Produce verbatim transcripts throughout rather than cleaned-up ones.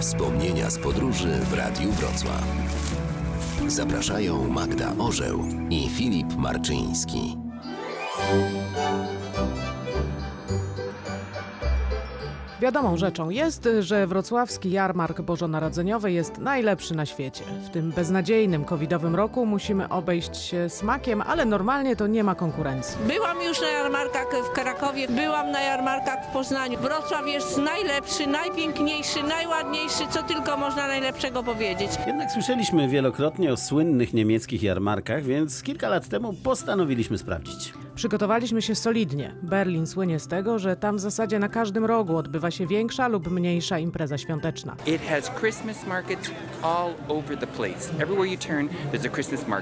Wspomnienia z podróży w Radiu Wrocław. Zapraszają Magda Orzeł i Filip Marczyński. Wiadomą rzeczą jest, że wrocławski jarmark bożonarodzeniowy jest najlepszy na świecie. W tym beznadziejnym covidowym roku musimy obejść się smakiem, ale normalnie to nie ma konkurencji. Byłam już na jarmarkach w Krakowie, byłam na jarmarkach w Poznaniu. Wrocław jest najlepszy, najpiękniejszy, najładniejszy, co tylko można najlepszego powiedzieć. Jednak słyszeliśmy wielokrotnie o słynnych niemieckich jarmarkach, więc kilka lat temu postanowiliśmy sprawdzić. Przygotowaliśmy się solidnie. Berlin słynie z tego, że tam w zasadzie na każdym rogu odbywa się większa lub mniejsza impreza świąteczna.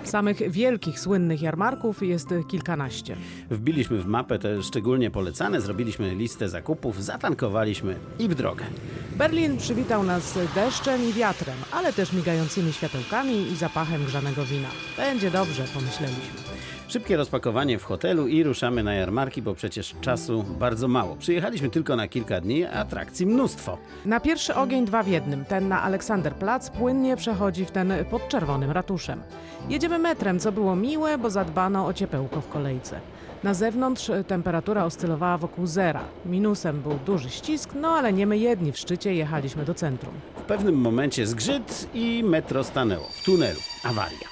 Samych wielkich, słynnych jarmarków jest kilkanaście. Wbiliśmy w mapę te szczególnie polecane, zrobiliśmy listę zakupów, zatankowaliśmy i w drogę. Berlin przywitał nas deszczem i wiatrem, ale też migającymi światełkami i zapachem grzanego wina. Będzie dobrze, pomyśleliśmy. Szybkie rozpakowanie w hotelu i ruszamy na jarmarki, bo przecież czasu bardzo mało. Przyjechaliśmy tylko na kilka dni, a atrakcji mnóstwo. Na pierwszy ogień dwa w jednym, ten na Alexanderplatz płynnie przechodzi w ten pod Czerwonym Ratuszem. Jedziemy metrem, co było miłe, bo zadbano o ciepełko w kolejce. Na zewnątrz temperatura oscylowała wokół zera. Minusem był duży ścisk, no ale nie my jedni w szczycie jechaliśmy do centrum. W pewnym momencie zgrzyt i metro stanęło. W tunelu awaria.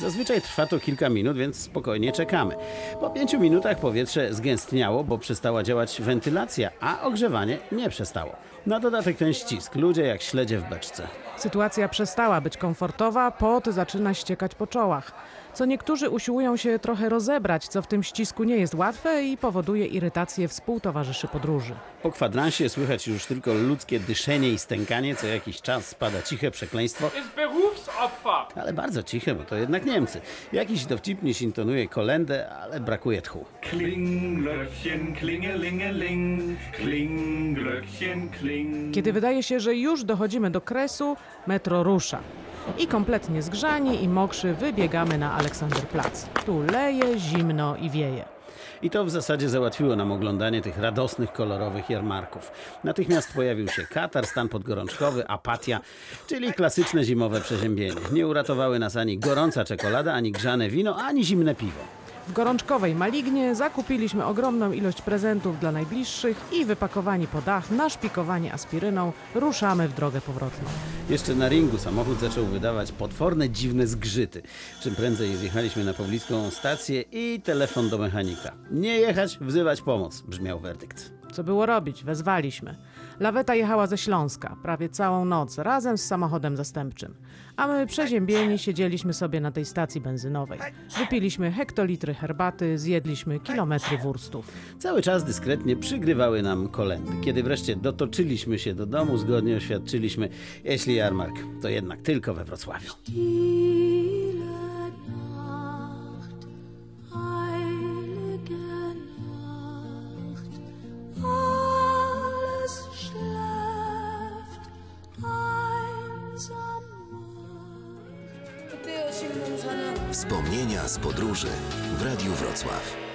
Zazwyczaj trwa to kilka minut, więc spokojnie czekamy. Po pięciu minutach powietrze zgęstniało, bo przestała działać wentylacja, a ogrzewanie nie przestało. Na dodatek ten ścisk, ludzie jak śledzie w beczce. Sytuacja przestała być komfortowa, pot zaczyna ściekać po czołach. Co niektórzy usiłują się trochę rozebrać, co w tym ścisku nie jest łatwe i powoduje irytację współtowarzyszy podróży. Po kwadransie słychać już tylko ludzkie dyszenie i stękanie, co jakiś czas spada ciche przekleństwo. Ale bardzo ciche, bo to jednak Niemcy. Jakiś dowcipniś intonuje kolędę, ale brakuje tchu. Kiedy wydaje się, że już dochodzimy do kresu, metro rusza. I kompletnie zgrzani i mokrzy wybiegamy na Alexanderplatz. Tu leje, zimno i wieje. I to w zasadzie załatwiło nam oglądanie tych radosnych, kolorowych jarmarków. Natychmiast pojawił się katar, stan podgorączkowy, apatia, czyli klasyczne zimowe przeziębienie. Nie uratowały nas ani gorąca czekolada, ani grzane wino, ani zimne piwo. W gorączkowej malignie zakupiliśmy ogromną ilość prezentów dla najbliższych i wypakowani po dach, naszpikowani aspiryną, ruszamy w drogę powrotną. Jeszcze na ringu samochód zaczął wydawać potworne, dziwne zgrzyty. Czym prędzej zjechaliśmy na pobliską stację i telefon do mechanika. Nie jechać, wzywać pomoc, brzmiał werdykt. Co było robić? Wezwaliśmy. Laweta jechała ze Śląska prawie całą noc razem z samochodem zastępczym. A my przeziębieni siedzieliśmy sobie na tej stacji benzynowej. Wypiliśmy hektolitry herbaty, zjedliśmy kilometry wurstów. Cały czas dyskretnie przygrywały nam kolędy. Kiedy wreszcie dotoczyliśmy się do domu, zgodnie oświadczyliśmy, jeśli jarmark, to jednak tylko we Wrocławiu. Wspomnienia z podróży w Radiu Wrocław.